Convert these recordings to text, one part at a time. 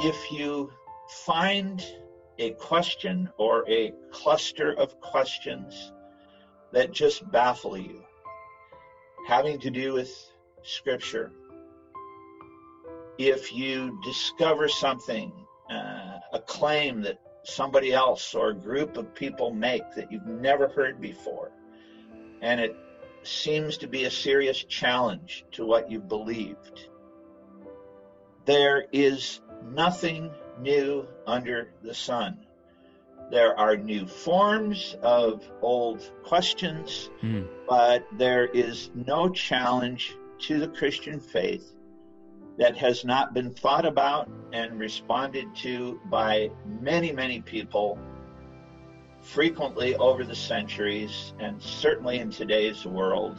if you find a question or a cluster of questions that just baffle you, having to do with Scripture, if you discover something, a claim that somebody else or a group of people make that you've never heard before, and it seems to be a serious challenge to what you believed, there is nothing new under the sun. There are new forms of old questions, but there is no challenge to the Christian faith that has not been thought about and responded to by many, many people frequently over the centuries, and certainly in today's world.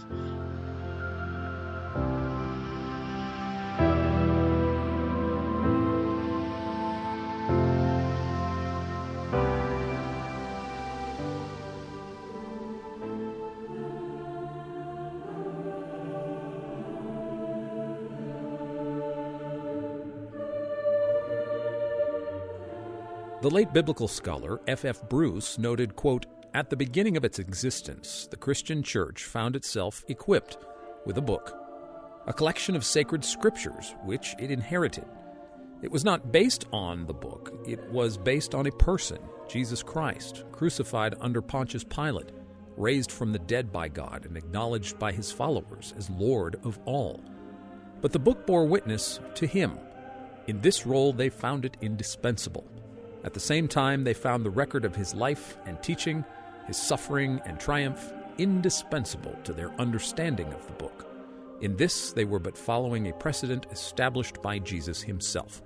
The late biblical scholar F. F. Bruce noted, quote, "At the beginning of its existence, the Christian church found itself equipped with a book, a collection of sacred scriptures which it inherited. It was not based on the book, it was based on a person, Jesus Christ, crucified under Pontius Pilate, raised from the dead by God and acknowledged by his followers as Lord of all. But the book bore witness to him. In this role they found it indispensable. At the same time, they found the record of his life and teaching, his suffering and triumph, indispensable to their understanding of the book. In this, they were but following a precedent established by Jesus himself.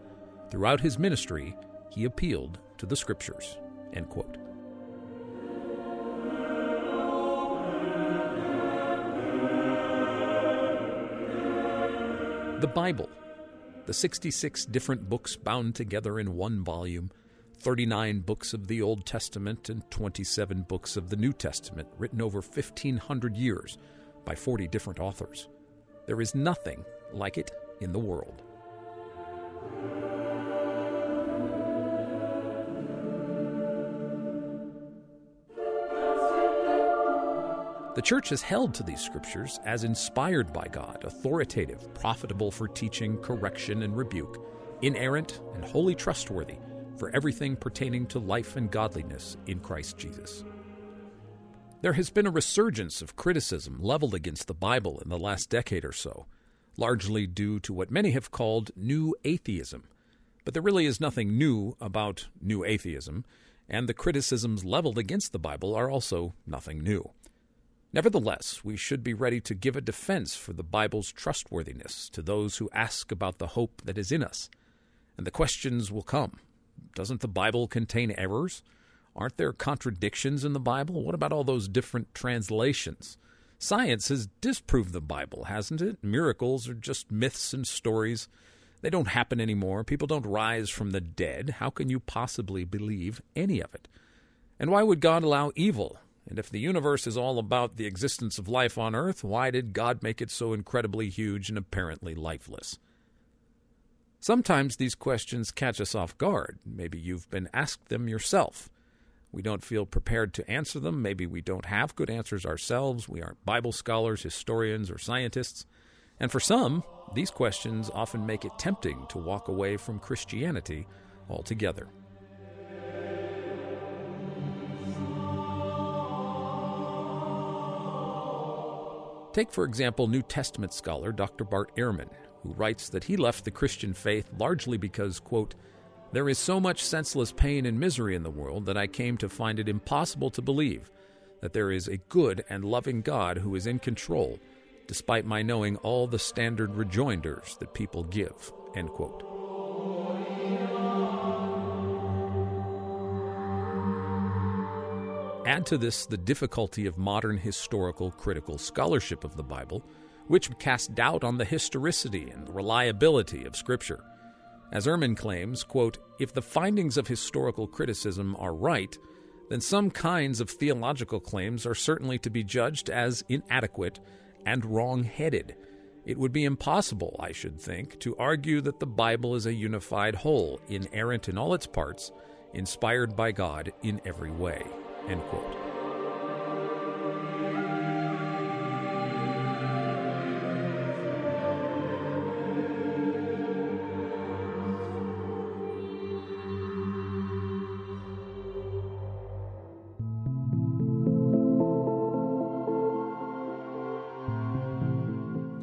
Throughout his ministry, he appealed to the Scriptures." End quote. The Bible, the 66 different books bound together in one volume, 39 books of the Old Testament and 27 books of the New Testament, written over 1,500 years by 40 different authors. There is nothing like it in the world. The Church has held to these Scriptures as inspired by God, authoritative, profitable for teaching, correction, and rebuke, inerrant and wholly trustworthy, for everything pertaining to life and godliness in Christ Jesus. There has been a resurgence of criticism leveled against the Bible in the last decade or so, largely due to what many have called new atheism. But there really is nothing new about new atheism, and the criticisms leveled against the Bible are also nothing new. Nevertheless, we should be ready to give a defense for the Bible's trustworthiness to those who ask about the hope that is in us. And the questions will come. Doesn't the Bible contain errors? Aren't there contradictions in the Bible? What about all those different translations? Science has disproved the Bible, hasn't it? Miracles are just myths and stories. They don't happen anymore. People don't rise from the dead. How can you possibly believe any of it? And why would God allow evil? And if the universe is all about the existence of life on earth, why did God make it so incredibly huge and apparently lifeless? Sometimes these questions catch us off guard. Maybe you've been asked them yourself. We don't feel prepared to answer them. Maybe we don't have good answers ourselves. We aren't Bible scholars, historians, or scientists. And for some, these questions often make it tempting to walk away from Christianity altogether. Take, for example, New Testament scholar Dr. Bart Ehrman, who writes that he left the Christian faith largely because, quote, "There is so much senseless pain and misery in the world that I came to find it impossible to believe that there is a good and loving God who is in control, despite my knowing all the standard rejoinders that people give." End quote. Add to this the difficulty of modern historical critical scholarship of the Bible, which casts doubt on the historicity and reliability of Scripture. As Ehrman claims, quote, "If the findings of historical criticism are right, then some kinds of theological claims are certainly to be judged as inadequate and wrong-headed, It would be impossible, I should think, to argue that the Bible is a unified whole, inerrant in all its parts, inspired by God in every way." End quote.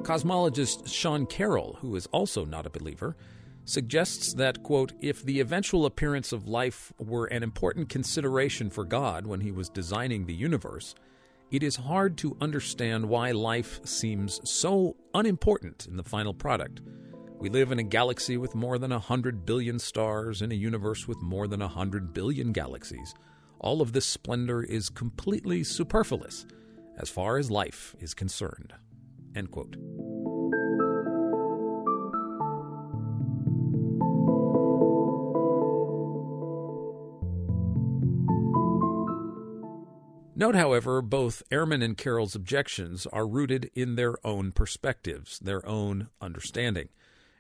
Cosmologist Sean Carroll, who is also not a believer, suggests that, quote, if the eventual appearance of life were an important consideration for God when he was designing the universe, it is hard to understand why life seems so unimportant in the final product. We live in a galaxy with more than 100 billion stars, in a universe with more than 100 billion galaxies. All of this splendor is completely superfluous as far as life is concerned. End quote. Note, however, both Ehrman and Carroll's objections are rooted in their own perspectives, their own understanding.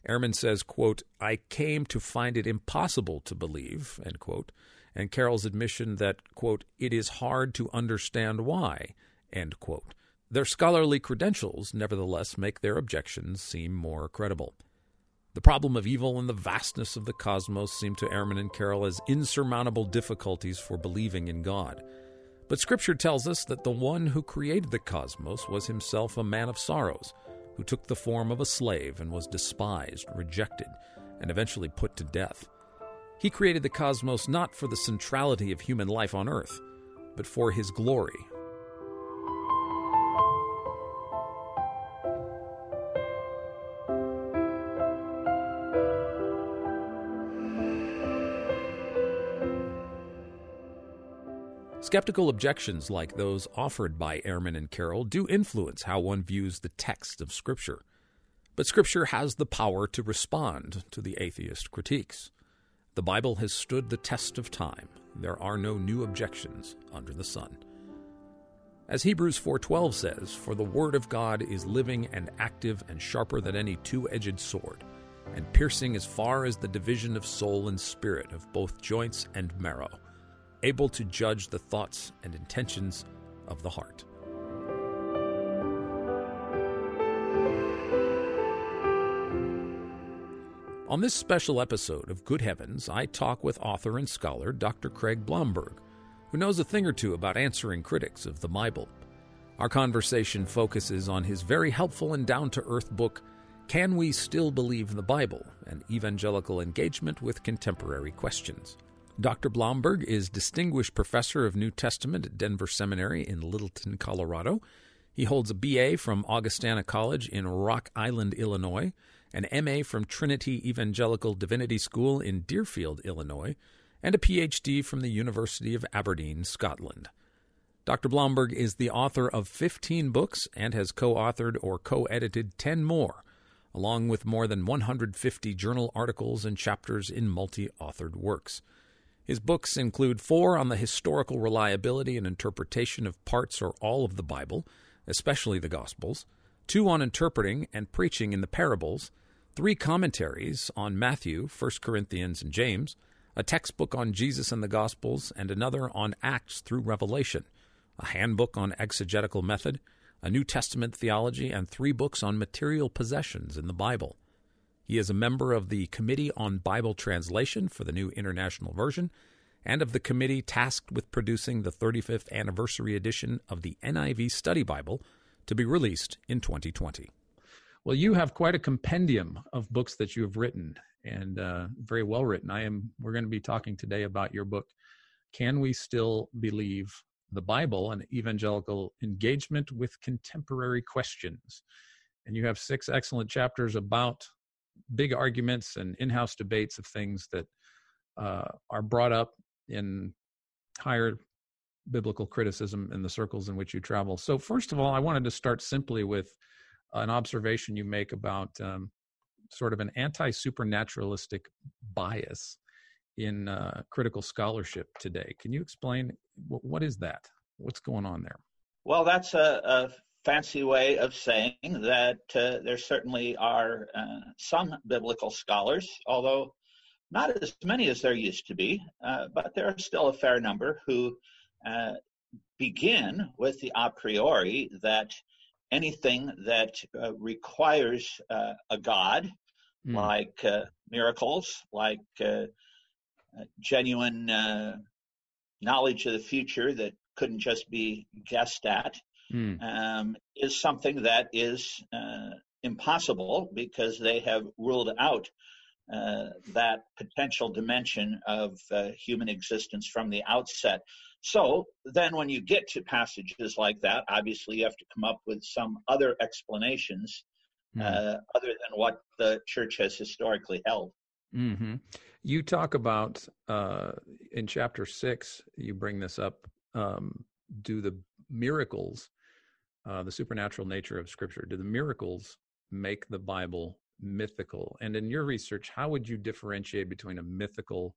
Ehrman says, quote, "I came to find it impossible to believe," end quote, and Carroll's admission that, quote, "it is hard to understand why," end quote. Their scholarly credentials, nevertheless, make their objections seem more credible. The problem of evil and the vastness of the cosmos seem to Ehrman and Carroll as insurmountable difficulties for believing in God. But Scripture tells us that the one who created the cosmos was himself a man of sorrows, who took the form of a slave and was despised, rejected, and eventually put to death. He created the cosmos not for the centrality of human life on earth, but for his glory. Skeptical objections like those offered by Ehrman and Carroll do influence how one views the text of Scripture. But Scripture has the power to respond to the atheist critiques. The Bible has stood the test of time. There are no new objections under the sun. As Hebrews 4:12 says, "For the word of God is living and active and sharper than any two-edged sword, and piercing as far as the division of soul and spirit, of both joints and marrow, able to judge the thoughts and intentions of the heart." On this special episode of Good Heavens, I talk with author and scholar Dr. Craig Blomberg, who knows a thing or two about answering critics of the Bible. Our conversation focuses on his very helpful and down-to-earth book, Can We Still Believe the Bible? An Evangelical Engagement with Contemporary Questions. Dr. Blomberg is Distinguished Professor of New Testament at Denver Seminary in Littleton, Colorado. He holds a B.A. from Augustana College in Rock Island, Illinois, an M.A. from Trinity Evangelical Divinity School in Deerfield, Illinois, and a Ph.D. from the University of Aberdeen, Scotland. Dr. Blomberg is the author of 15 books and has co-authored or co-edited 10 more, along with more than 150 journal articles and chapters in multi-authored works. His books include 4 on the historical reliability and interpretation of parts or all of the Bible, especially the Gospels, 2 on interpreting and preaching in the parables, 3 commentaries on Matthew, 1 Corinthians, and James, a textbook on Jesus and the Gospels, and another on Acts through Revelation, a handbook on exegetical method, a New Testament theology, and 3 books on material possessions in the Bible. He is a member of the Committee on Bible Translation for the New International Version and of the committee tasked with producing the 35th anniversary edition of the NIV Study Bible to be released in 2020. Well, you have quite a compendium of books that you have written, and very well written. We're going to be talking today about your book, Can We Still Believe the Bible? An Evangelical Engagement with Contemporary Questions. And you have 6 excellent chapters about big arguments and in-house debates of things that are brought up in higher biblical criticism in the circles in which you travel. So first of all, I wanted to start simply with an observation you make about sort of an anti-supernaturalistic bias in critical scholarship today. Can you explain what is that? What's going on there? Well, that's a fancy way of saying that there certainly are some biblical scholars, although not as many as there used to be, but there are still a fair number who begin with the a priori that anything that requires a God, like miracles, like genuine knowledge of the future that couldn't just be guessed at, is something that is impossible because they have ruled out that potential dimension of human existence from the outset. So then when you get to passages like that, obviously you have to come up with some other explanations other than what the church has historically held. Mm-hmm. You talk about, in chapter 6, you bring this up, do the miracles, the supernatural nature of Scripture, do the miracles make the Bible mythical? And in your research, how would you differentiate between a mythical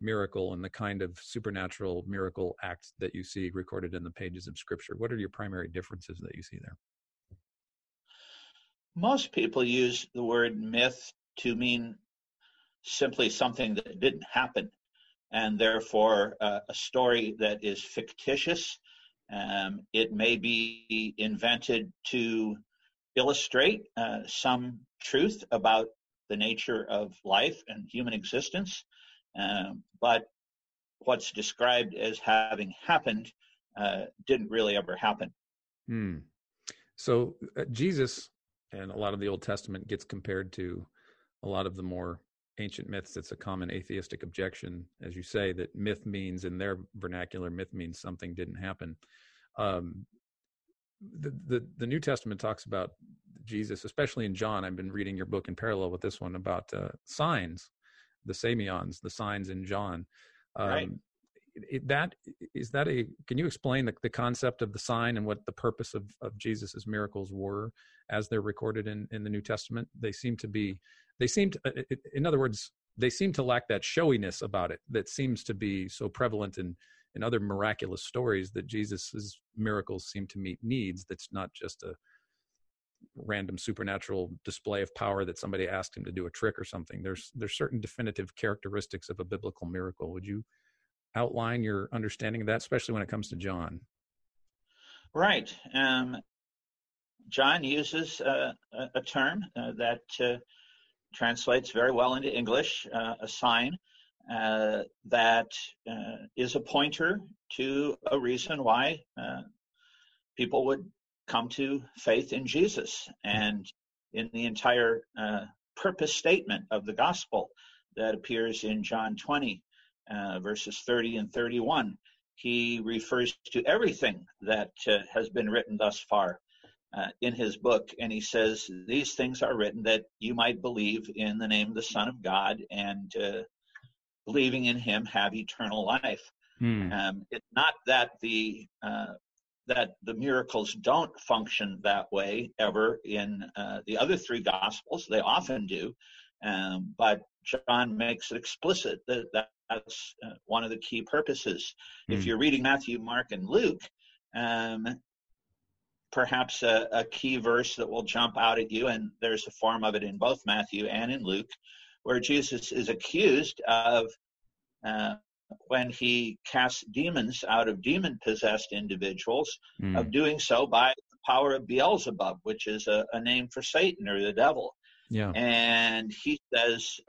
miracle and the kind of supernatural miracle act that you see recorded in the pages of Scripture? What are your primary differences that you see there? Most people use the word myth to mean simply something that didn't happen, and therefore a story that is fictitious. It may be invented to illustrate some truth about the nature of life and human existence, but what's described as having happened didn't really ever happen. So Jesus and a lot of the Old Testament gets compared to a lot of the more ancient myths. It's a common atheistic objection, as you say, that myth means, in their vernacular, myth means something didn't happen. The New Testament talks about Jesus, especially in John. I've been reading your book in parallel with this one about signs, the samions, the signs in John. Right. Can you explain the concept of the sign and what the purpose of Jesus's miracles were as they're recorded in the New Testament? They seem to lack that showiness about it that seems to be so prevalent in other miraculous stories, that Jesus's miracles seem to meet needs. That's not just a random supernatural display of power that somebody asked him to do a trick or something. There's certain definitive characteristics of a biblical miracle. Would you outline your understanding of that, especially when it comes to John? Right. John uses a term that translates very well into English, a sign that is a pointer to a reason why people would come to faith in Jesus. And in the entire purpose statement of the gospel that appears in John 20, verses 30 and 31, he refers to everything that has been written thus far in his book, and he says, "These things are written that you might believe in the name of the Son of God, and believing in him have eternal life." It's not that the miracles don't function that way ever in the other three Gospels. They often do, but John makes it explicit that that's one of the key purposes. If you're reading Matthew, Mark, and Luke, perhaps a key verse that will jump out at you, and there's a form of it in both Matthew and in Luke, where Jesus is accused of, when he casts demons out of demon-possessed individuals, of doing so by the power of Beelzebub, which is a name for Satan or the devil. Yeah. And he says,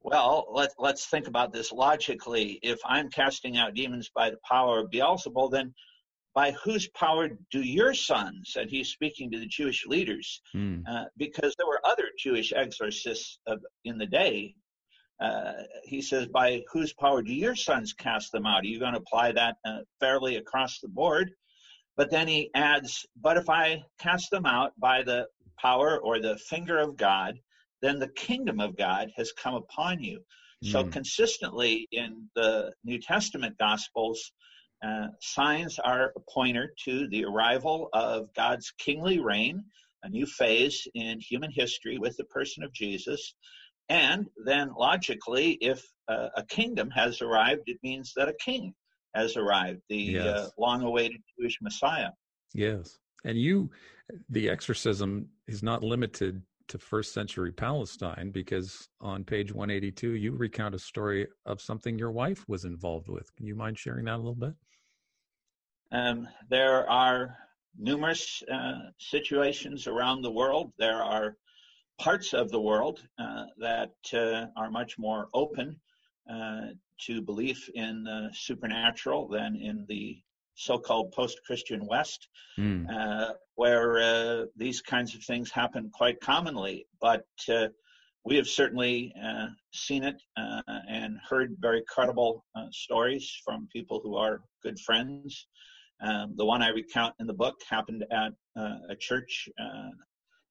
well, let's think about this logically. If I'm casting out demons by the power of Beelzebub, then by whose power do your sons? And he's speaking to the Jewish leaders, because there were other Jewish exorcists in the day. He says, by whose power do your sons cast them out? Are you going to apply that fairly across the board? But then he adds, but if I cast them out by the power or the finger of God, then the kingdom of God has come upon you. So consistently in the New Testament Gospels, signs are a pointer to the arrival of God's kingly reign, a new phase in human history with the person of Jesus. And then logically, if a kingdom has arrived, it means that a king has arrived, the long-awaited Jewish Messiah. Yes. And the exorcism is not limited to first century Palestine, because on page 182, you recount a story of something your wife was involved with. Can you mind sharing that a little bit? There are numerous situations around the world. There are parts of the world that are much more open to belief in the supernatural than in the so-called post-Christian West, where these kinds of things happen quite commonly. But we have certainly seen it and heard very credible stories from people who are good friends. The one I recount in the book happened at a church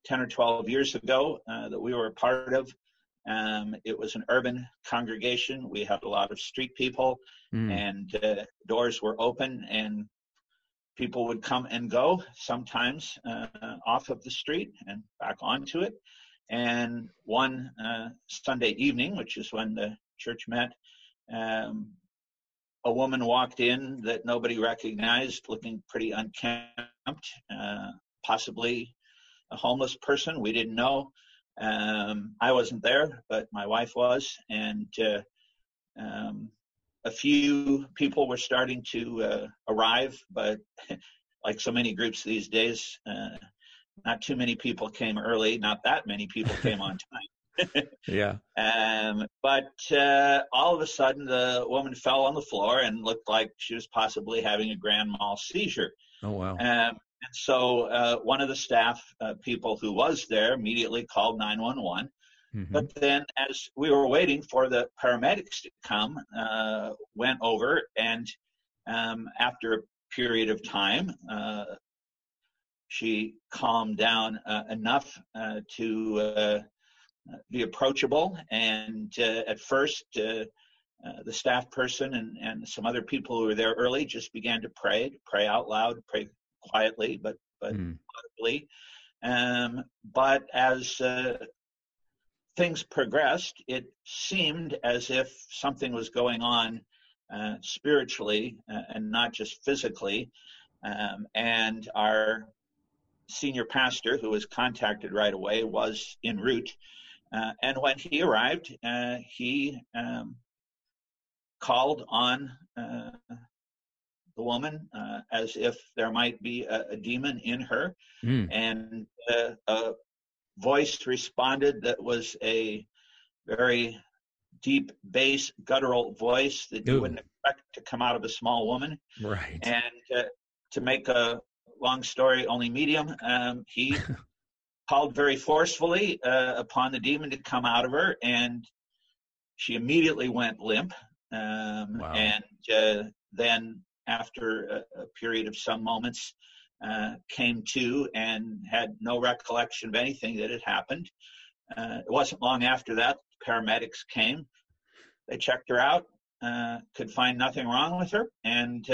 10 or 12 years ago that we were a part of. It was an urban congregation. We had a lot of street people, and doors were open, and people would come and go, sometimes off of the street and back onto it. And one Sunday evening, which is when the church met, a woman walked in that nobody recognized, looking pretty unkempt, possibly a homeless person. We didn't know. I wasn't there, but my wife was, and a few people were starting to arrive, but like so many groups these days, not too many people came early, not that many people came on time. Yeah. But all of a sudden, the woman fell on the floor and looked like she was possibly having a grand mal seizure. Oh, wow. And so one of the staff people who was there immediately called 911. Mm-hmm. But then as we were waiting for the paramedics to come, went over, and after a period of time, she calmed down enough to be approachable. And at first, the staff person and some other people who were there early just began to pray out loud, pray quietly, but audibly. But as things progressed, it seemed as if something was going on spiritually and not just physically. And our senior pastor, who was contacted right away, was en route. And when he arrived, he called on the woman as if there might be a demon in her. And a voice responded that was a very deep bass, guttural voice that you wouldn't expect to come out of a small woman. Right. And to make a long story only medium, he called very forcefully upon the demon to come out of her, and she immediately went limp. Wow. And then after a period of some moments, came to and had no recollection of anything that had happened. It wasn't long after that, paramedics came. They checked her out, could find nothing wrong with her, and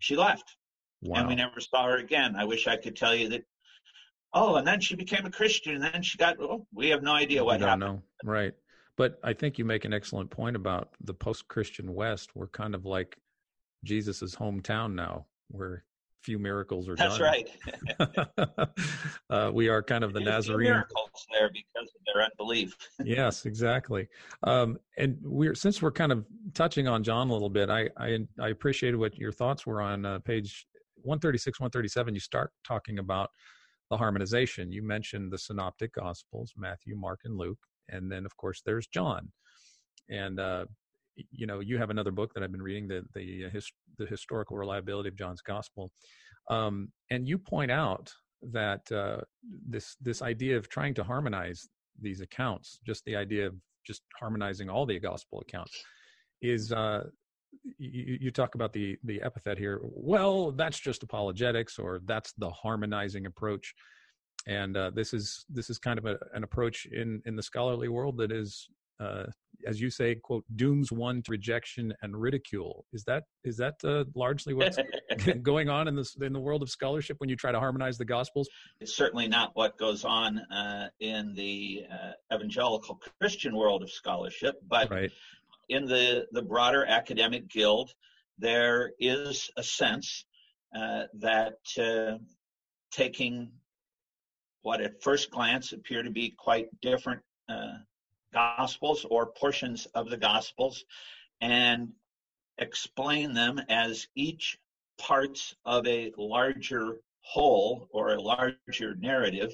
she left. Wow. And we never saw her again. I wish I could tell you that, and then she became a Christian, and then she got, we have no idea what happened. Know. Right. But I think you make an excellent point about the post-Christian West. We're kind of like Jesus's hometown now, where few miracles are done. That's right. We are kind of the Nazarene miracles there because of their unbelief. Yes, exactly. And since we're kind of touching on John a little bit, I appreciated what your thoughts were on page 136, 137. You start talking about the harmonization. You mentioned the synoptic gospels, Matthew, Mark, and Luke, and then of course there's John, and you have another book that I've been reading, the historical reliability of John's gospel, and you point out that this idea of trying to harmonize these accounts, just the idea of just harmonizing all the gospel accounts, is you talk about the epithet here. Well, that's just apologetics, or that's the harmonizing approach, and this is kind of an approach in the scholarly world that is, as you say, quote, dooms one to rejection and ridicule. Is that largely what's going on in the world of scholarship when you try to harmonize the Gospels? It's certainly not what goes on in the evangelical Christian world of scholarship, but right. In the broader academic guild, there is a sense that taking what at first glance appear to be quite different Gospels or portions of the Gospels and explain them as each parts of a larger whole or a larger narrative,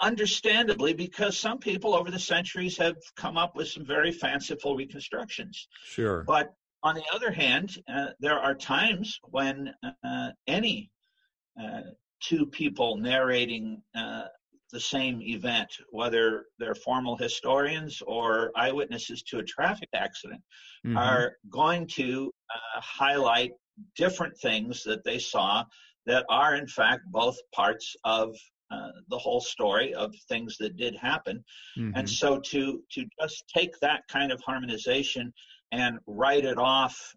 understandably, because some people over the centuries have come up with some very fanciful reconstructions. Sure. But on the other hand, there are times when two people narrating the same event, whether they're formal historians or eyewitnesses to a traffic accident, mm-hmm. are going to highlight different things that they saw that are, in fact, both parts of the whole story of things that did happen. Mm-hmm. And so to just take that kind of harmonization and write it off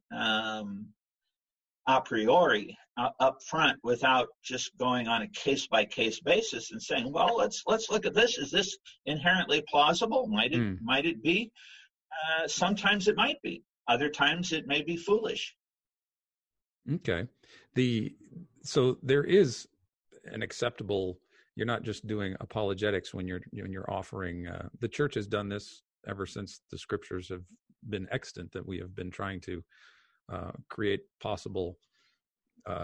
a priori up front without just going on a case-by-case basis and saying, well, let's look at this. Is this inherently plausible? Might it be? Sometimes it might be. Other times it may be foolish. Okay. So there is an acceptable, you're not just doing apologetics when you're offering, the church has done this ever since the scriptures have been extant, that we have been trying to create possible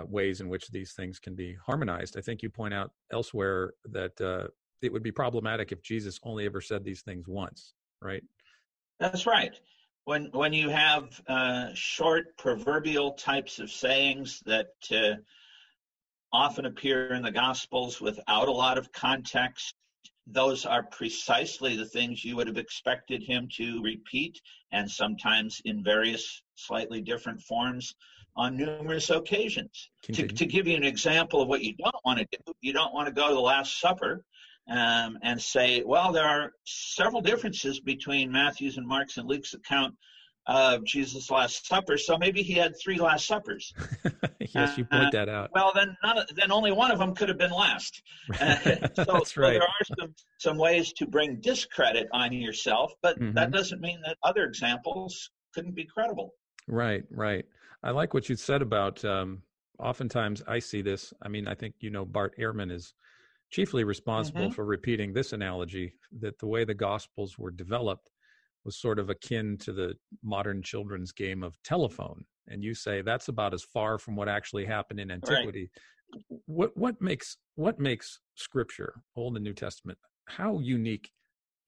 ways in which these things can be harmonized. I think you point out elsewhere that it would be problematic if Jesus only ever said these things once, right? That's right. When you have short proverbial types of sayings that often appear in the Gospels without a lot of context, those are precisely the things you would have expected him to repeat, and sometimes in various slightly different forms on numerous occasions. To give you an example of what you don't want to do, you don't want to go to the Last Supper and say, well, there are several differences between Matthew's and Mark's and Luke's account of Jesus' Last Supper, so maybe he had three Last Suppers. Yes, you point that out. Well, then only one of them could have been last. That's right. So there are some ways to bring discredit on yourself, but mm-hmm. that doesn't mean that other examples couldn't be credible. Right. I like what you said about oftentimes I see this. I mean, I think, Bart Ehrman is chiefly responsible mm-hmm. for repeating this analogy, that the way the Gospels were developed was sort of akin to the modern children's game of telephone. And you say that's about as far from what actually happened in antiquity. Right. What makes Scripture, Old and New Testament, how unique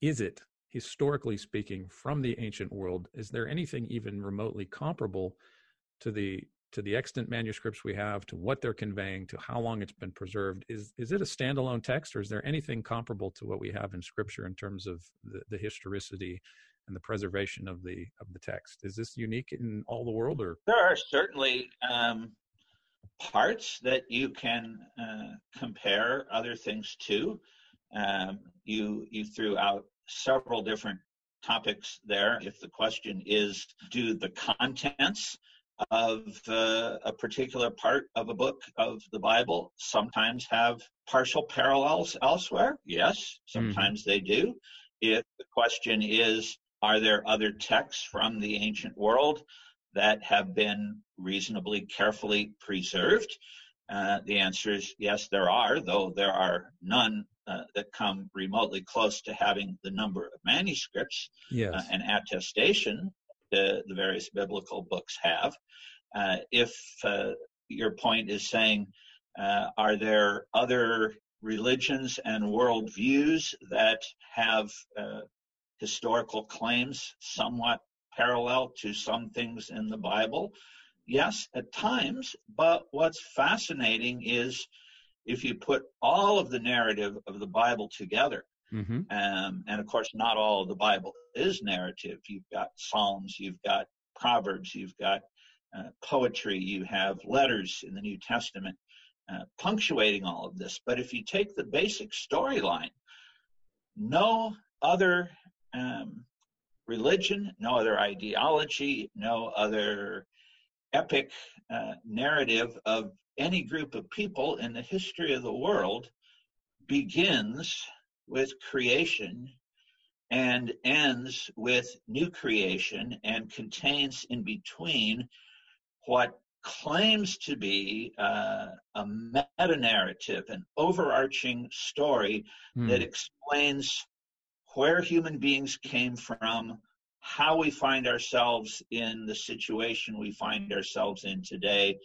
is it, historically speaking, from the ancient world? Is there anything even remotely comparable to the extant manuscripts we have, to what they're conveying, to how long it's been preserved? Is it a standalone text, or is there anything comparable to what we have in Scripture in terms of the historicity and the preservation of the text? Is this unique in all the world, or? There are certainly parts that you can compare other things to. You threw out several different topics there. If the question is, do the contents of a particular part of a book of the Bible sometimes have partial parallels elsewhere? Yes, sometimes mm-hmm. they do. If the question is, are there other texts from the ancient world that have been reasonably carefully preserved? The answer is yes, there are, though there are none that come remotely close to having the number of manuscripts yes. And attestation the various biblical books have. If your point is saying, are there other religions and worldviews that have historical claims somewhat parallel to some things in the Bible? Yes, at times, but what's fascinating is if you put all of the narrative of the Bible together, mm-hmm. And of course, not all of the Bible is narrative. You've got Psalms, you've got Proverbs, you've got poetry, you have letters in the New Testament punctuating all of this. But if you take the basic storyline, no other religion, no other ideology, no other epic narrative of any group of people in the history of the world begins with creation and ends with new creation and contains in between what claims to be a meta-narrative, an overarching story that explains where human beings came from, how we find ourselves in the situation we find ourselves in today,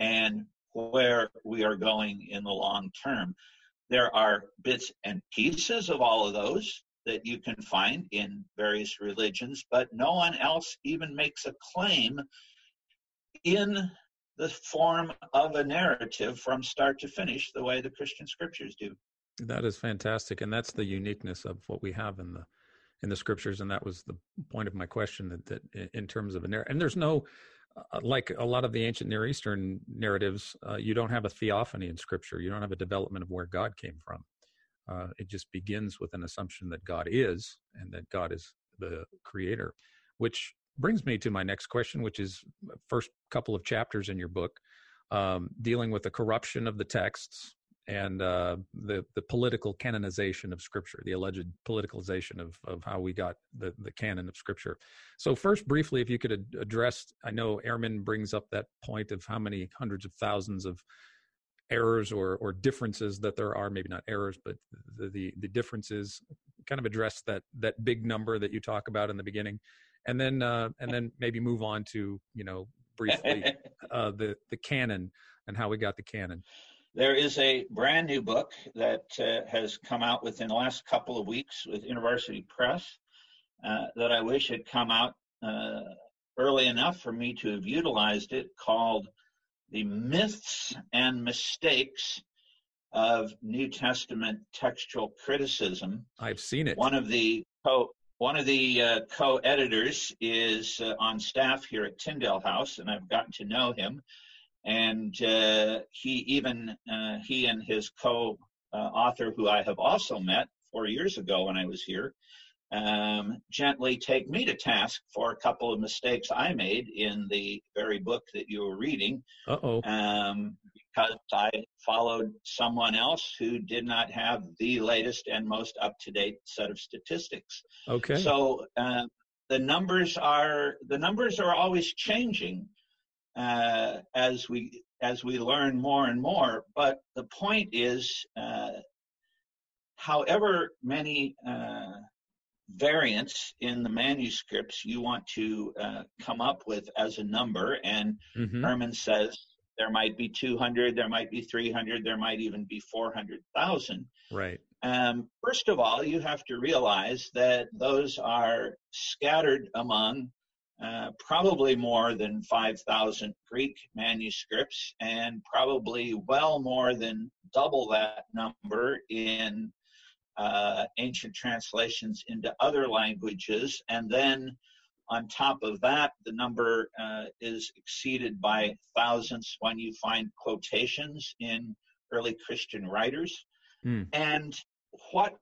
and where we are going in the long term. There are bits and pieces of all of those that you can find in various religions, but no one else even makes a claim in the form of a narrative from start to finish the way the Christian scriptures do. That is fantastic, and that's the uniqueness of what we have in the scriptures, and that was the point of my question, that in terms of a narrative. And there's no, like a lot of the ancient Near Eastern narratives, you don't have a theophany in scripture. You don't have a development of where God came from. It just begins with an assumption that God is, and that God is the creator, which brings me to my next question, which is first couple of chapters in your book, dealing with the corruption of the texts and the political canonization of Scripture, the alleged politicalization of how we got the canon of Scripture. So first, briefly, if you could address, I know Ehrman brings up that point of how many hundreds of thousands of errors or differences that there are, maybe not errors, but the differences, kind of address that big number that you talk about in the beginning. And then maybe move on to, briefly the canon and how we got the canon. There is a brand new book that has come out within the last couple of weeks with InterVarsity Press that I wish had come out early enough for me to have utilized it, called The Myths and Mistakes of New Testament Textual Criticism. I've seen it. One of the co-editors is on staff here at Tyndale House, and I've gotten to know him. And he and his co-author, who I have also met 4 years ago when I was here, gently take me to task for a couple of mistakes I made in the very book that you were reading. Uh-oh. Because I followed someone else who did not have the latest and most up-to-date set of statistics. Okay. So the numbers are always changing as we learn more and more. But the point is, however many variants in the manuscripts you want to come up with as a number, and Ehrman says, there might be 200, there might be 300, there might even be 400,000. Right. First of all, you have to realize that those are scattered among probably more than 5,000 Greek manuscripts, and probably well more than double that number in ancient translations into other languages. And then on top of that, the number is exceeded by thousands when you find quotations in early Christian writers. Mm. And what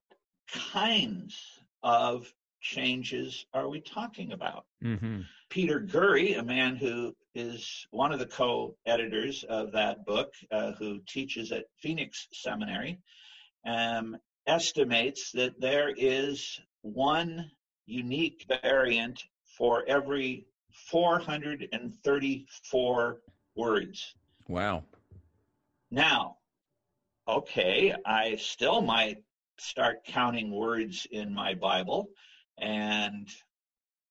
kinds of changes are we talking about? Mm-hmm. Peter Gurry, a man who is one of the co-editors of that book, who teaches at Phoenix Seminary, estimates that there is one unique variant for every 434 words. Wow. Now, okay, I still might start counting words in my Bible, and,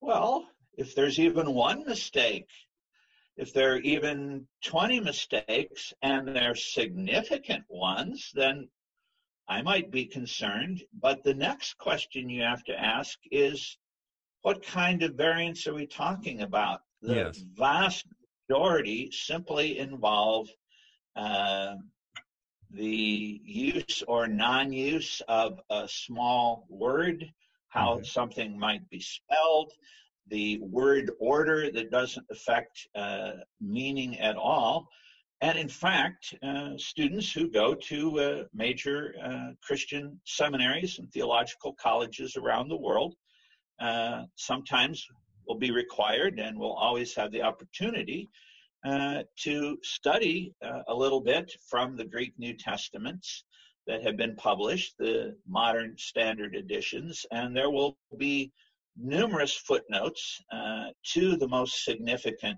well, if there's even one mistake, if there are even 20 mistakes, and they're significant ones, then I might be concerned. But the next question you have to ask is, what kind of variants are we talking about? The Yes. vast majority simply involve the use or non-use of a small word, how Okay. something might be spelled, the word order that doesn't affect meaning at all. And in fact, students who go to major Christian seminaries and theological colleges around the world sometimes will be required, and will always have the opportunity to study a little bit from the Greek New Testaments that have been published, the modern standard editions, and there will be numerous footnotes to the most significant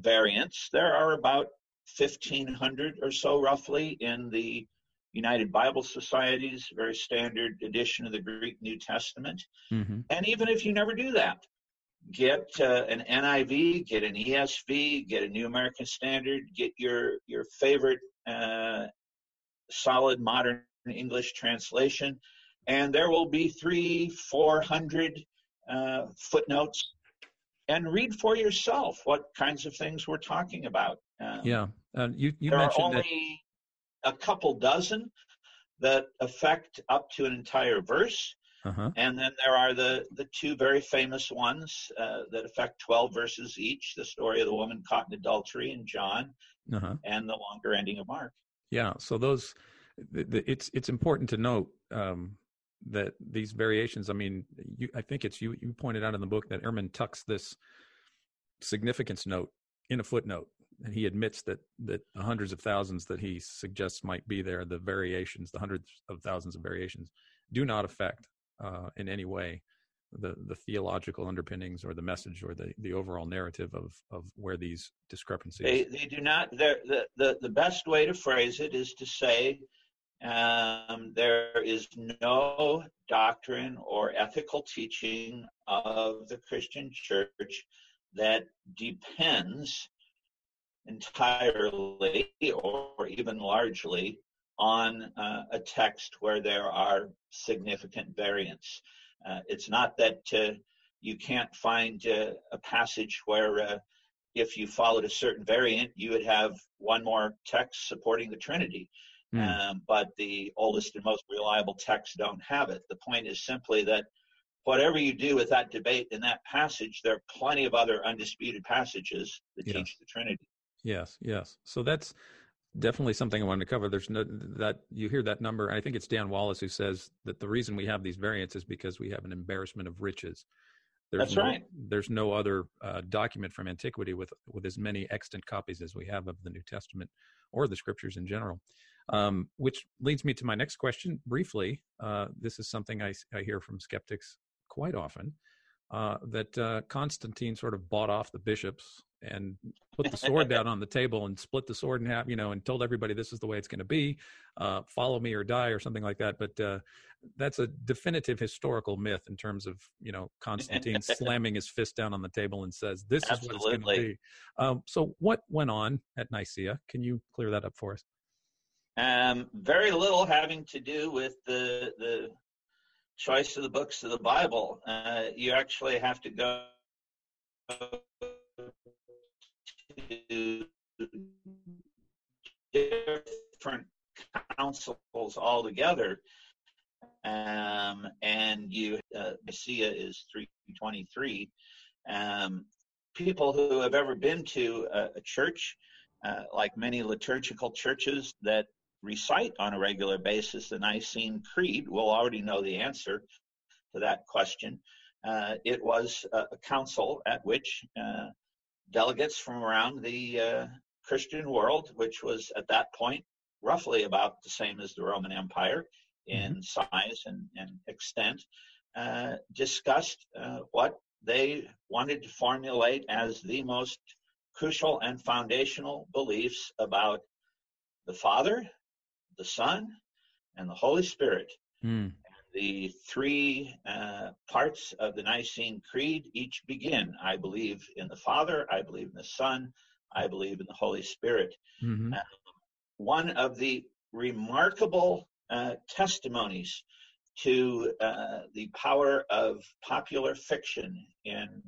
variants. There are about 1,500 or so roughly in the United Bible Society's very standard edition of the Greek New Testament. Mm-hmm. And even if you never do that, get an NIV, get an ESV, get a New American Standard, get your favorite solid modern English translation, and there will be 300-400 footnotes, and read for yourself what kinds of things we're talking about. You there mentioned are only a couple dozen that affect up to an entire verse. Uh-huh. And then there are the two very famous ones that affect 12 verses each, the story of the woman caught in adultery in John, uh-huh, and the longer ending of Mark. Yeah, so those, it's important to note that these variations, I mean, I think it's you pointed out in the book that Ehrman tucks this significance note in a footnote, and he admits that the hundreds of thousands that he suggests might be there, the variations, the hundreds of thousands of variations, do not affect in any way the theological underpinnings or the message or the overall narrative of where these discrepancies. They do not. The best way to phrase it is to say there is no doctrine or ethical teaching of the Christian church that depends entirely or even largely on a text where there are significant variants. It's not that you can't find a passage where if you followed a certain variant, you would have one more text supporting the Trinity. But the oldest and most reliable texts don't have it. The point is simply that whatever you do with that debate in that passage, there are plenty of other undisputed passages that teach the Trinity. Yes. So that's definitely something I wanted to cover. There's no that you hear that number. I think it's Dan Wallace who says that the reason we have these variants is because we have an embarrassment of riches. That's right. There's no other document from antiquity with as many extant copies as we have of the New Testament or the Scriptures in general. Which leads me to my next question. Briefly, this is something I hear from skeptics quite often, that Constantine sort of bought off the bishops and put the sword down on the table and split the sword in half, and told everybody this is the way it's going to be, follow me or die or something like that. But that's a definitive historical myth in terms of, Constantine slamming his fist down on the table and says, this Absolutely. Is what it's going to be. So what went on at Nicaea? Can you clear that up for us? Very little having to do with the choice of the books of the Bible. You actually have to go to different councils altogether, and you Nicaea is 323. People who have ever been to a church, like many liturgical churches that recite on a regular basis the Nicene Creed, will already know the answer to that question. It was a council at which delegates from around the Christian world, which was at that point roughly about the same as the Roman Empire in size and extent, discussed what they wanted to formulate as the most crucial and foundational beliefs about the Father, the Son, and the Holy Spirit. And the three parts of the Nicene Creed each begin, I believe in the Father, I believe in the Son, I believe in the Holy Spirit. Mm-hmm. One of the remarkable testimonies to the power of popular fiction in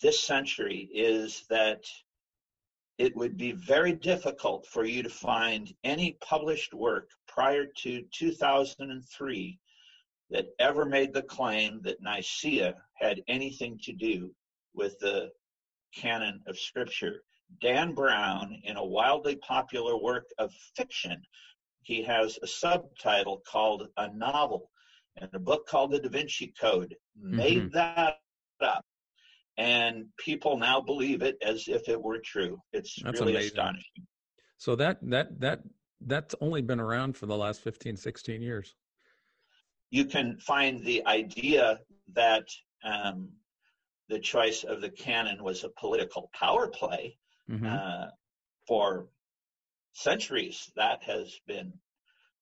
this century is that it would be very difficult for you to find any published work prior to 2003 that ever made the claim that Nicaea had anything to do with the canon of Scripture. Dan Brown, in a wildly popular work of fiction, he has a subtitle called A Novel, and a book called The Da Vinci Code, made that up. And people now believe it as if it were true. That's really amazing. Astonishing. So that's only been around for the last 15, 16 years. You can find the idea that the choice of the canon was a political power play. Mm-hmm. For centuries, that has been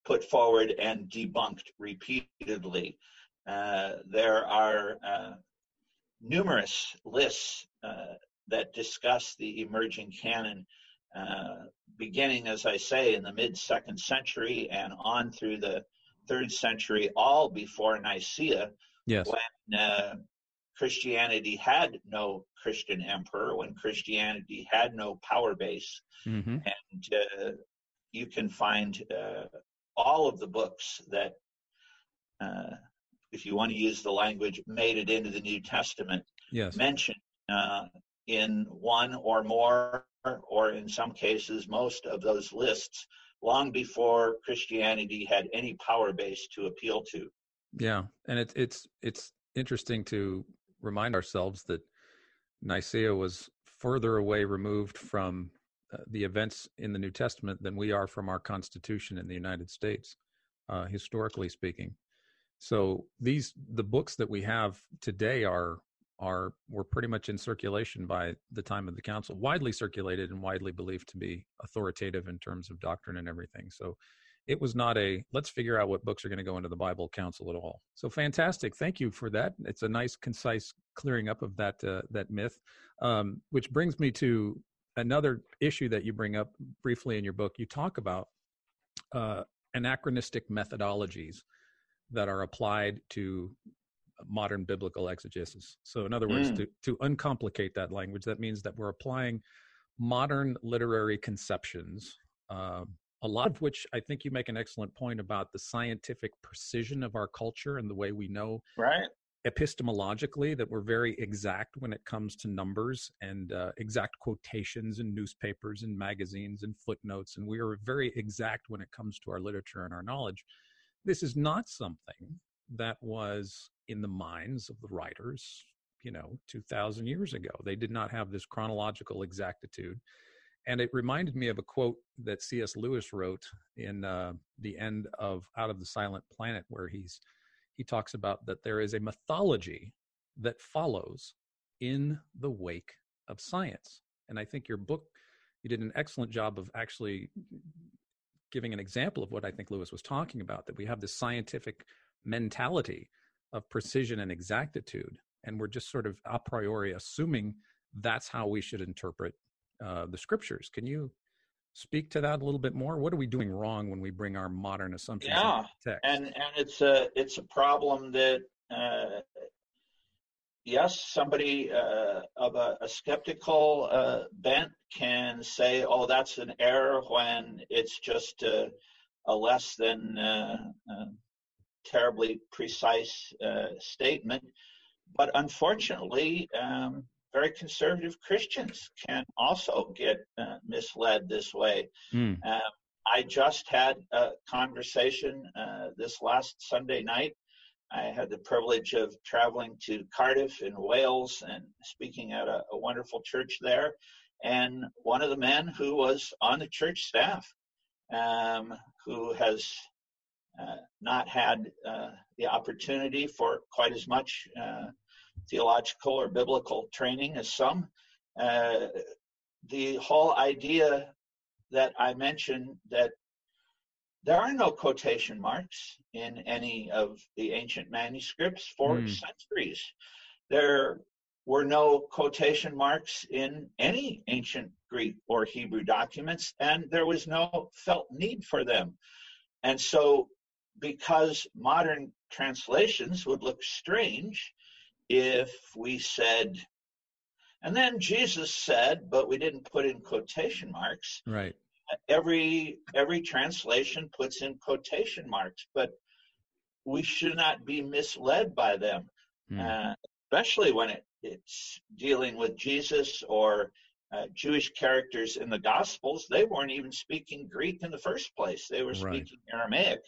put forward and debunked repeatedly. There are numerous lists that discuss the emerging canon, beginning, as I say, in the mid-2nd century and on through the 3rd century, all before Nicaea, yes, when Christianity had no Christian emperor, when Christianity had no power base. Mm-hmm. And you can find all of the books that, if you want to use the language, made it into the New Testament, yes, mentioned in one or more, or in some cases, most of those lists, long before Christianity had any power base to appeal to. Yeah, and it's interesting to remind ourselves that Nicaea was further away removed from the events in the New Testament than we are from our Constitution in the United States, historically speaking. So the books that we have today were pretty much in circulation by the time of the council, widely circulated and widely believed to be authoritative in terms of doctrine and everything. So it was not a, let's figure out what books are going to go into the Bible council at all. So fantastic. Thank you for that. It's a nice, concise clearing up of that that myth, which brings me to another issue that you bring up briefly in your book. You talk about anachronistic methodologies that are applied to modern biblical exegesis. So in other words, to uncomplicate that language, that means that we're applying modern literary conceptions, a lot of which I think you make an excellent point about the scientific precision of our culture and the way we know, right, epistemologically, that we're very exact when it comes to numbers and exact quotations in newspapers and magazines and footnotes. And we are very exact when it comes to our literature and our knowledge. This is not something that was in the minds of the writers, 2,000 years ago. They did not have this chronological exactitude. And it reminded me of a quote that C.S. Lewis wrote in the end of Out of the Silent Planet, where he talks about that there is a mythology that follows in the wake of science. And I think your book, you did an excellent job of actually giving an example of what I think Lewis was talking about, that we have this scientific mentality of precision and exactitude, and we're just sort of a priori assuming that's how we should interpret the scriptures. Can you speak to that a little bit more? What are we doing wrong when we bring our modern assumptions into the text? And it's a problem that somebody of a skeptical bent can say, oh, that's an error, when it's just a less than terribly precise statement. But unfortunately, very conservative Christians can also get misled this way. I just had a conversation this last Sunday night. I had the privilege of traveling to Cardiff in Wales and speaking at a wonderful church there. And one of the men who was on the church staff, who has not had the opportunity for quite as much theological or biblical training as some, the whole idea that I mentioned, that there are no quotation marks in any of the ancient manuscripts for centuries. There were no quotation marks in any ancient Greek or Hebrew documents, and there was no felt need for them. And so, because modern translations would look strange if we said, and then Jesus said, but we didn't put in quotation marks. Right. Every translation puts in quotation marks, but we should not be misled by them, especially when it's dealing with Jesus or Jewish characters in the Gospels. They weren't even speaking Greek in the first place. They were speaking Aramaic.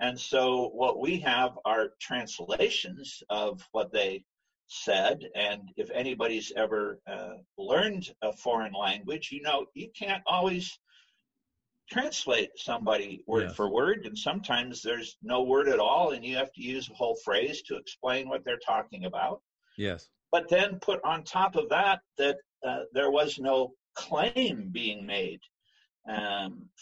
And so what we have are translations of what they said. And if anybody's ever learned a foreign language, you can't always translate somebody word for word, and sometimes there's no word at all, and you have to use a whole phrase to explain what they're talking about. Yes. But then put on top of that, that there was no claim being made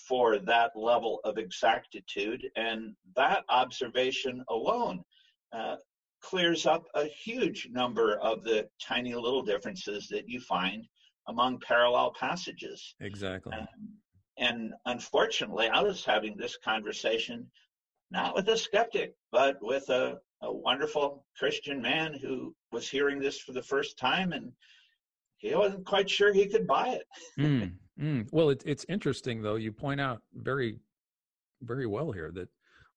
for that level of exactitude. And that observation alone clears up a huge number of the tiny little differences that you find among parallel passages. Exactly. And unfortunately, I was having this conversation not with a skeptic, but with a wonderful Christian man who was hearing this for the first time, and he wasn't quite sure he could buy it. Well, it's interesting, though. You point out very, very well here that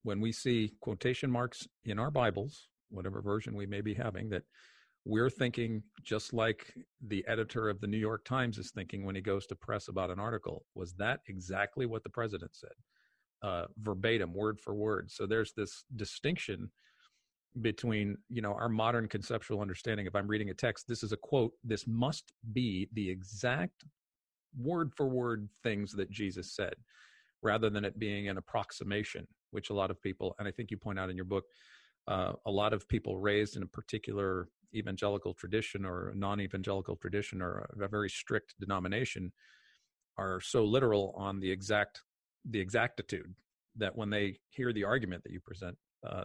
when we see quotation marks in our Bibles, whatever version we may be having, that we're thinking just like the editor of the New York Times is thinking when he goes to press about an article. Was that exactly what the president said? Verbatim, word for word. So there's this distinction between, you know, our modern conceptual understanding. If I'm reading a text, this is a quote, this must be the exact word for word things that Jesus said, rather than it being an approximation, which a lot of people, and I think you point out in your book, a lot of people raised in a particular evangelical tradition or non-evangelical tradition or a very strict denomination are so literal on the exactitude that when they hear the argument that you present,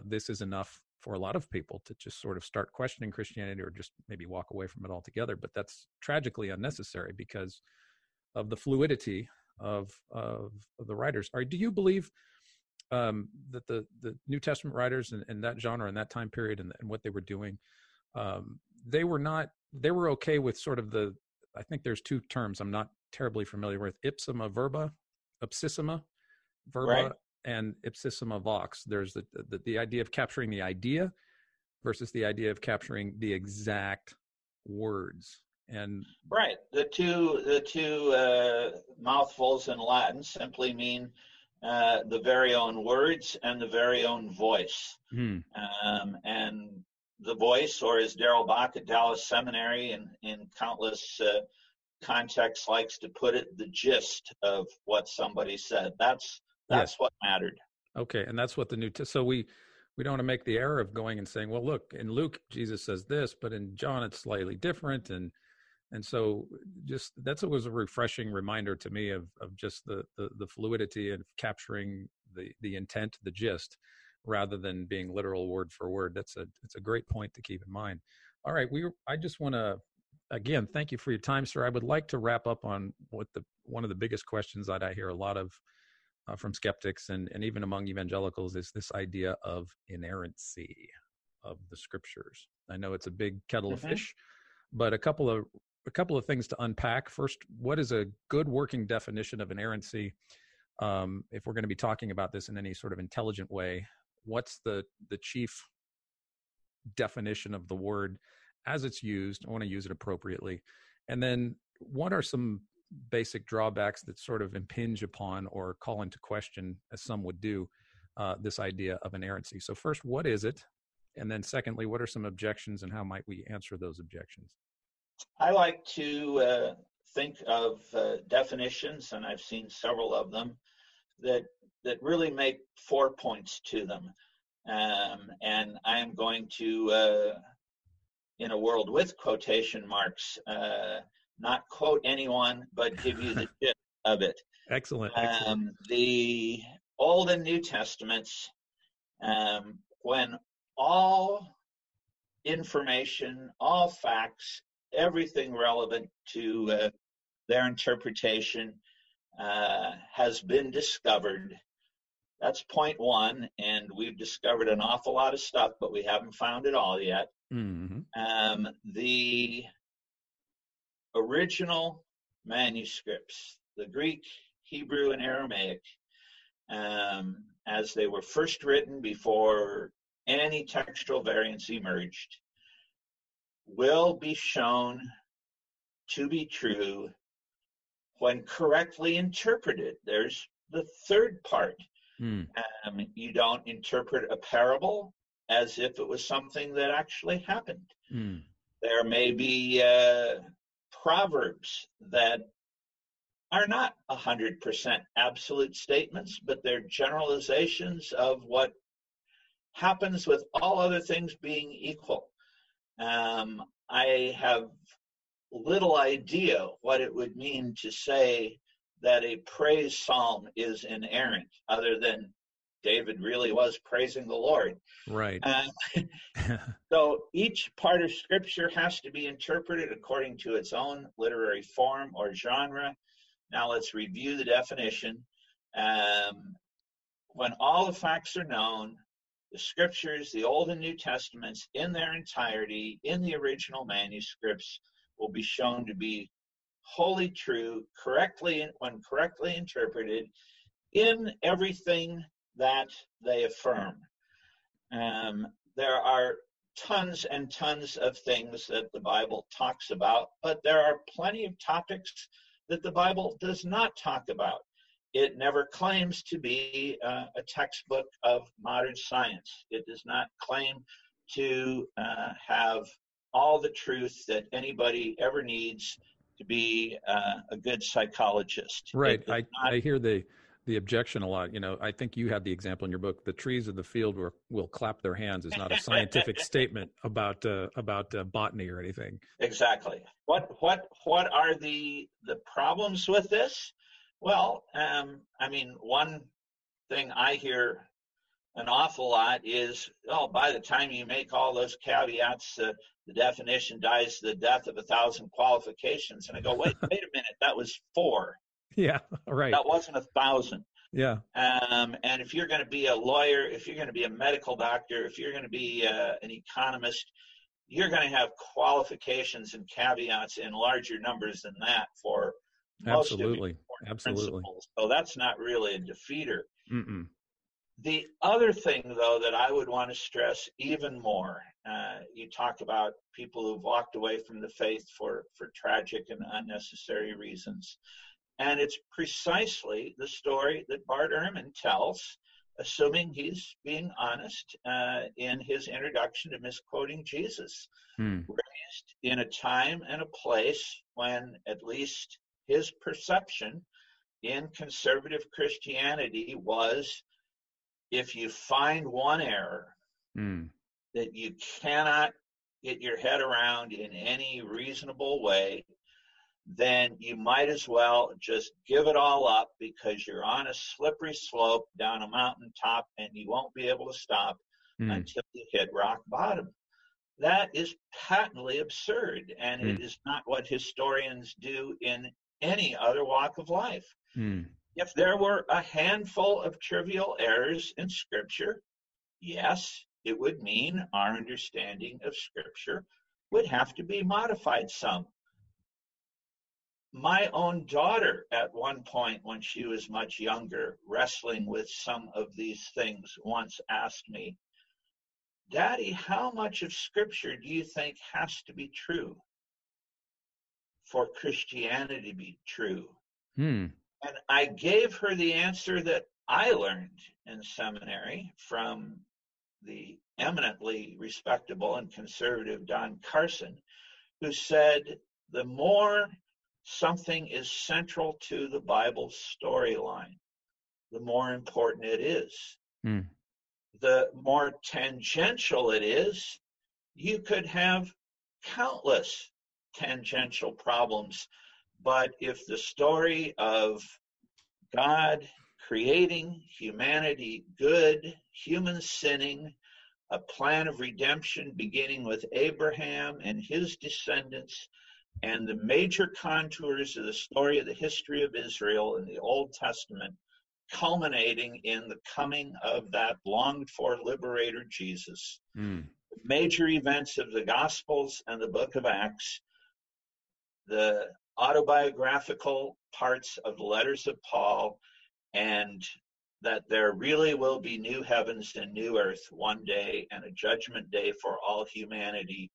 this is enough for a lot of people to just sort of start questioning Christianity or just maybe walk away from it altogether. But that's tragically unnecessary because of the fluidity of the writers. Do you believe that the New Testament writers in that genre and that time period and what they were doing, they were okay with sort of the, I think there's two terms I'm not terribly familiar with, ipsissima verba, right, and ipsissima vox. There's the idea of capturing the idea versus the idea of capturing the exact words. And right, the two mouthfuls in Latin simply mean the very own words and the very own voice. And the voice, or as Darrell Bach at Dallas Seminary in countless contexts likes to put it, the gist of what somebody said. That's what mattered. Okay, and that's what the so we don't want to make the error of going and saying, well, look, in Luke, Jesus says this, but in John, it's slightly different. And so just that was a refreshing reminder to me of just the fluidity of capturing the intent, the gist, rather than being literal word for word. It's a great point to keep in mind. All right, I just want to, again, thank you for your time, sir. I would like to wrap up on one of the biggest questions that I hear a lot of from skeptics and even among evangelicals is this idea of inerrancy of the scriptures. I know it's a big kettle of fish, but a couple of things to unpack. First, what is a good working definition of inerrancy? If we're going to be talking about this in any sort of intelligent way, what's the chief definition of the word as it's used? I want to use it appropriately. And then what are some basic drawbacks that sort of impinge upon or call into question, as some would do, this idea of inerrancy? So first, what is it? And then secondly, what are some objections and how might we answer those objections? I like to think of definitions, and I've seen several of them, that really make 4 points to them. And I am going to, in a world with quotation marks, not quote anyone, but give you the gist of it. Excellent. The Old and New Testaments, when all information, all facts, everything relevant to their interpretation has been discovered. That's point one, and we've discovered an awful lot of stuff, but we haven't found it all yet. The original manuscripts, the Greek, Hebrew, and Aramaic, as they were first written before any textual variants emerged, will be shown to be true when correctly interpreted. There's the third part. You don't interpret a parable as if it was something that actually happened. There may be proverbs that are not 100% absolute statements, but they're generalizations of what happens with all other things being equal. I have little idea what it would mean to say that a praise psalm is inerrant, other than David really was praising the Lord. Right. So each part of Scripture has to be interpreted according to its own literary form or genre. Now let's review the definition. When all the facts are known, the Scriptures, the Old and New Testaments, in their entirety, in the original manuscripts, will be shown to be wholly true, correctly, when correctly interpreted, in everything that they affirm. There are tons and tons of things that the Bible talks about, but there are plenty of topics that the Bible does not talk about. It never claims to be a textbook of modern science. It does not claim to have all the truth that anybody ever needs to be a good psychologist. Right. I hear the objection a lot. You know, I think you have the example in your book, the trees of the field will clap their hands, is not a scientific statement about botany or anything. Exactly. What are the problems with this? Well, I mean, one thing I hear an awful lot is, oh, by the time you make all those caveats, the definition dies the death of 1,000 qualifications. And I go, wait a minute, that was 4. Yeah, right. That wasn't 1,000. Yeah. And if you're going to be a lawyer, if you're going to be a medical doctor, if you're going to be an economist, you're going to have qualifications and caveats in larger numbers than that for most Absolutely. Of the Absolutely. Principles. So that's not really a defeater. Mm-mm. The other thing, though, that I would want to stress even more, you talk about people who've walked away from the faith for tragic and unnecessary reasons. And it's precisely the story that Bart Ehrman tells, assuming he's being honest, in his introduction to Misquoting Jesus. Hmm. Raised in a time and a place when at least his perception in conservative Christianity was, if you find one error that you cannot get your head around in any reasonable way, then you might as well just give it all up, because you're on a slippery slope down a mountaintop and you won't be able to stop until you hit rock bottom. That is patently absurd, and it is not what historians do in any other walk of life. Mm. If there were a handful of trivial errors in Scripture, yes, it would mean our understanding of Scripture would have to be modified some. My own daughter, at one point when she was much younger, wrestling with some of these things, once asked me, "Daddy, how much of Scripture do you think has to be true for Christianity to be true?" Hmm. And I gave her the answer that I learned in seminary from the eminently respectable and conservative Don Carson, who said, the more something is central to the Bible storyline, the more important it is. Mm. The more tangential it is, you could have countless tangential problems. But if the story of God creating humanity good, human sinning, a plan of redemption beginning with Abraham and his descendants, and the major contours of the story of the history of Israel in the Old Testament, culminating in the coming of that longed-for liberator Jesus, the major events of the Gospels and the book of Acts, the autobiographical parts of the letters of Paul, and that there really will be new heavens and new earth one day and a judgment day for all humanity,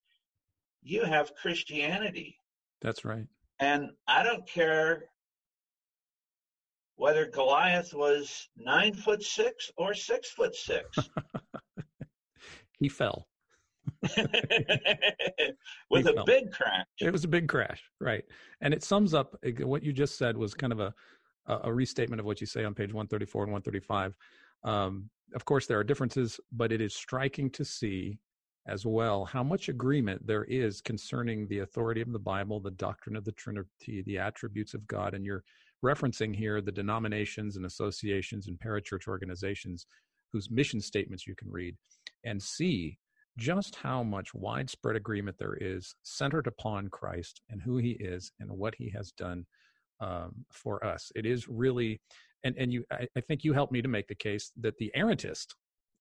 you have Christianity. That's right. And I don't care whether Goliath was 9'6" or 6'6". He fell. With a big crash. It was a big crash, right? And it sums up what you just said was kind of a restatement of what you say on page 134 and 135. Of course, there are differences, but it is striking to see as well, how much agreement there is concerning the authority of the Bible, the doctrine of the Trinity, the attributes of God, and you're referencing here the denominations and associations and parachurch organizations whose mission statements you can read and see just how much widespread agreement there is centered upon Christ and who he is and what he has done for us. It is really, and you, I think you helped me to make the case that the errantist,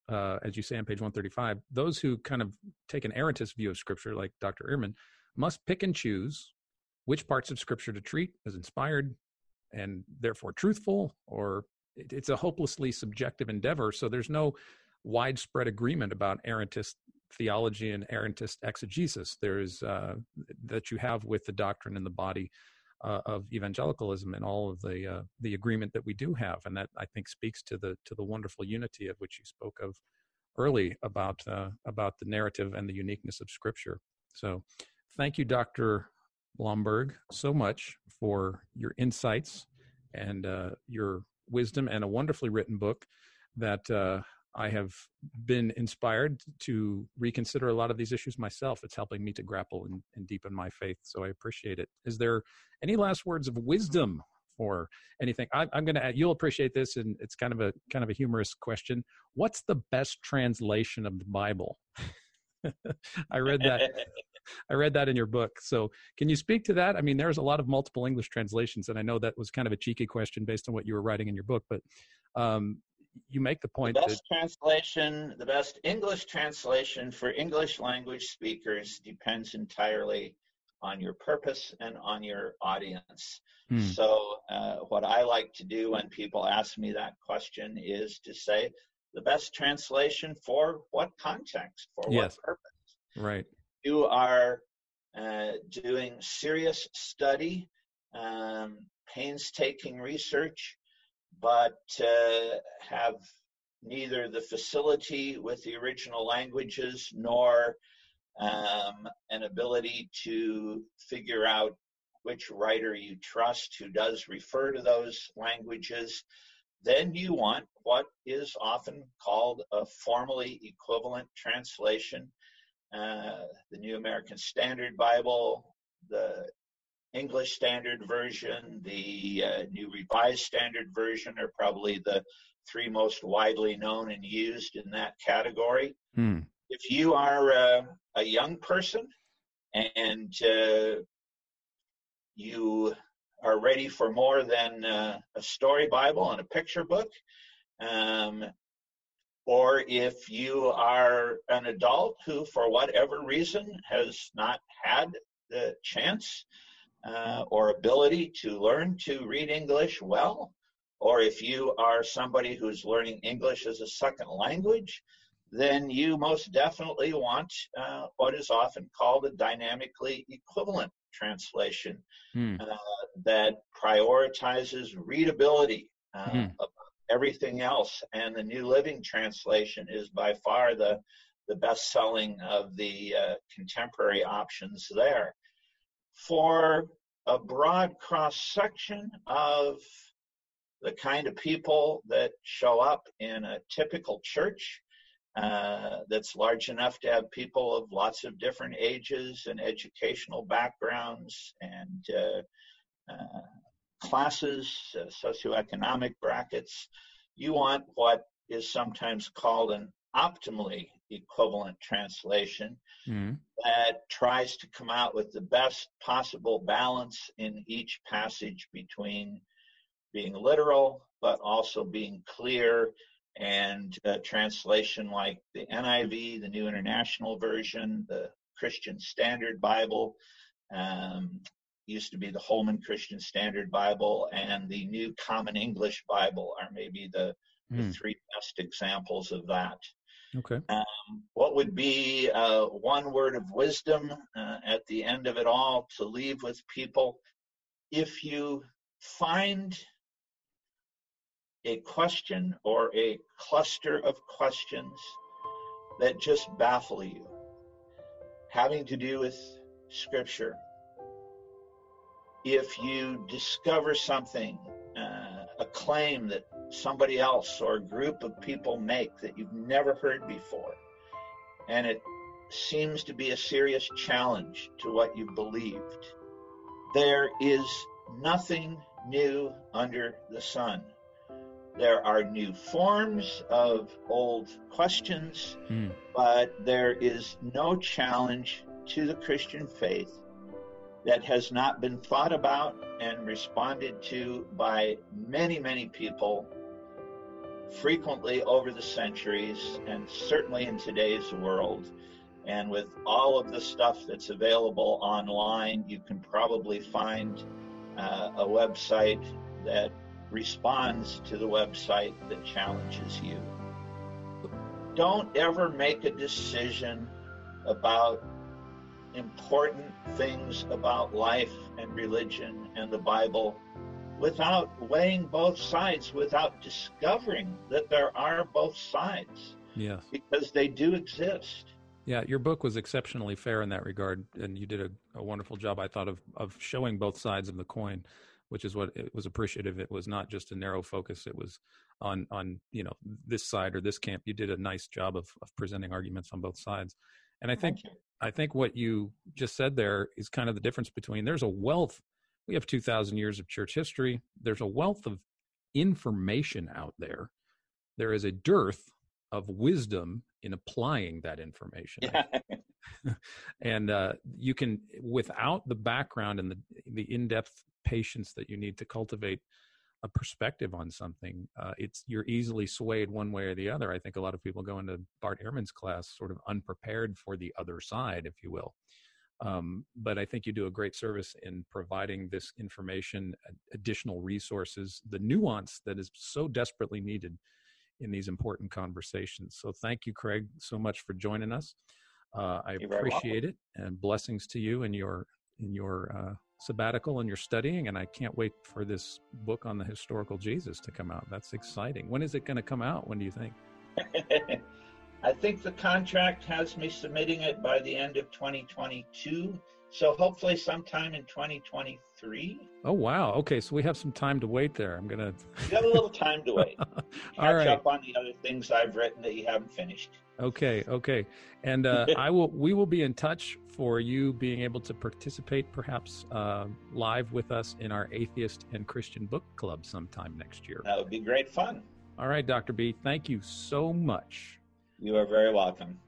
as you say on page 135, those who kind of take an errantist view of Scripture, like Dr. Ehrman, must pick and choose which parts of Scripture to treat as inspired and therefore truthful, or it's a hopelessly subjective endeavor. So there's no widespread agreement about errantist theology and errantist exegesis. There is that you have with the doctrine and the body of evangelicalism and all of the agreement that we do have, and that I think speaks to the wonderful unity of which you spoke of early about the narrative and the uniqueness of Scripture. So, thank you, Dr. Blomberg, so much for your insights and your wisdom and a wonderfully written book that I have been inspired to reconsider a lot of these issues myself. It's helping me to grapple and deepen my faith, so I appreciate it. Is there any last words of wisdom or anything? I'm going to add, you'll appreciate this, and it's kind of a humorous question. What's the best translation of the Bible? I read that in your book. So can you speak to that? I mean, there's a lot of multiple English translations, and I know that was kind of a cheeky question based on what you were writing in your book, but you make the point. The best English translation for English language speakers depends entirely on your purpose and on your audience. So what I like to do when people ask me that question is to say the best translation for what context, for what purpose. Right. You are doing serious study, painstaking research, but have neither the facility with the original languages nor an ability to figure out which writer you trust who does refer to those languages, then you want what is often called a formally equivalent translation. The New American Standard Bible, the English Standard Version, the New Revised Standard Version are probably the three most widely known and used in that category. If you are a young person and you are ready for more than a story Bible and a picture book, or if you are an adult who, for whatever reason, has not had the chance or ability to learn to read English well, or if you are somebody who's learning English as a second language, then you most definitely want what is often called a dynamically equivalent translation that prioritizes readability above everything else. And the New Living Translation is by far the best-selling of the contemporary options there. For a broad cross-section of the kind of people that show up in a typical church that's large enough to have people of lots of different ages and educational backgrounds and classes, socioeconomic brackets, you want what is sometimes called an optimally equivalent translation that tries to come out with the best possible balance in each passage between being literal but also being clear, and a translation like the NIV, the New International Version, the Christian Standard Bible, used to be the Holman Christian Standard Bible, and the New Common English Bible are maybe the three best examples of that. Okay. What would be one word of wisdom at the end of it all to leave with people? If you find a question or a cluster of questions that just baffle you, having to do with Scripture, if you discover something, a claim that somebody else or a group of people make that you've never heard before, and it seems to be a serious challenge to what you believed. There is nothing new under the sun. There are new forms of old questions, but there is no challenge to the Christian faith that has not been thought about and responded to by many, many people frequently over the centuries, and certainly in today's world. And with all of the stuff that's available online, you can probably find a website that responds to the website that challenges you. Don't ever make a decision about important things about life and religion and the Bible without weighing both sides, without discovering that there are both sides. Yes. Because they do exist. Yeah, your book was exceptionally fair in that regard, and you did a wonderful job, I thought, of showing both sides of the coin, which is what it was appreciative. It was not just a narrow focus. It was on this side or this camp. You did a nice job of presenting arguments on both sides. And I think what you just said there is kind of the difference between, there's a wealth. We have 2,000 years of church history. There's a wealth of information out there. There is a dearth of wisdom in applying that information. Yeah. And you can, without the background and the in-depth patience that you need to cultivate a perspective on something, you're easily swayed one way or the other. I think a lot of people go into Bart Ehrman's class sort of unprepared for the other side, if you will. But I think you do a great service in providing this information, additional resources, the nuance that is so desperately needed in these important conversations. So thank you, Craig, so much for joining us. I appreciate it, and blessings to you and your sabbatical and your studying. And I can't wait for this book on the historical Jesus to come out. That's exciting. When is it going to come out? When do you think? I think the contract has me submitting it by the end of 2022. So hopefully sometime in 2023. Oh, wow. Okay. So we have some time to wait there. I'm going to... You got a little time to wait. Catch up on the other things I've written that you haven't finished. Okay. And we will be in touch for you being able to participate perhaps live with us in our Atheist and Christian Book Club sometime next year. That would be great fun. All right, Dr. B. Thank you so much. You are very welcome.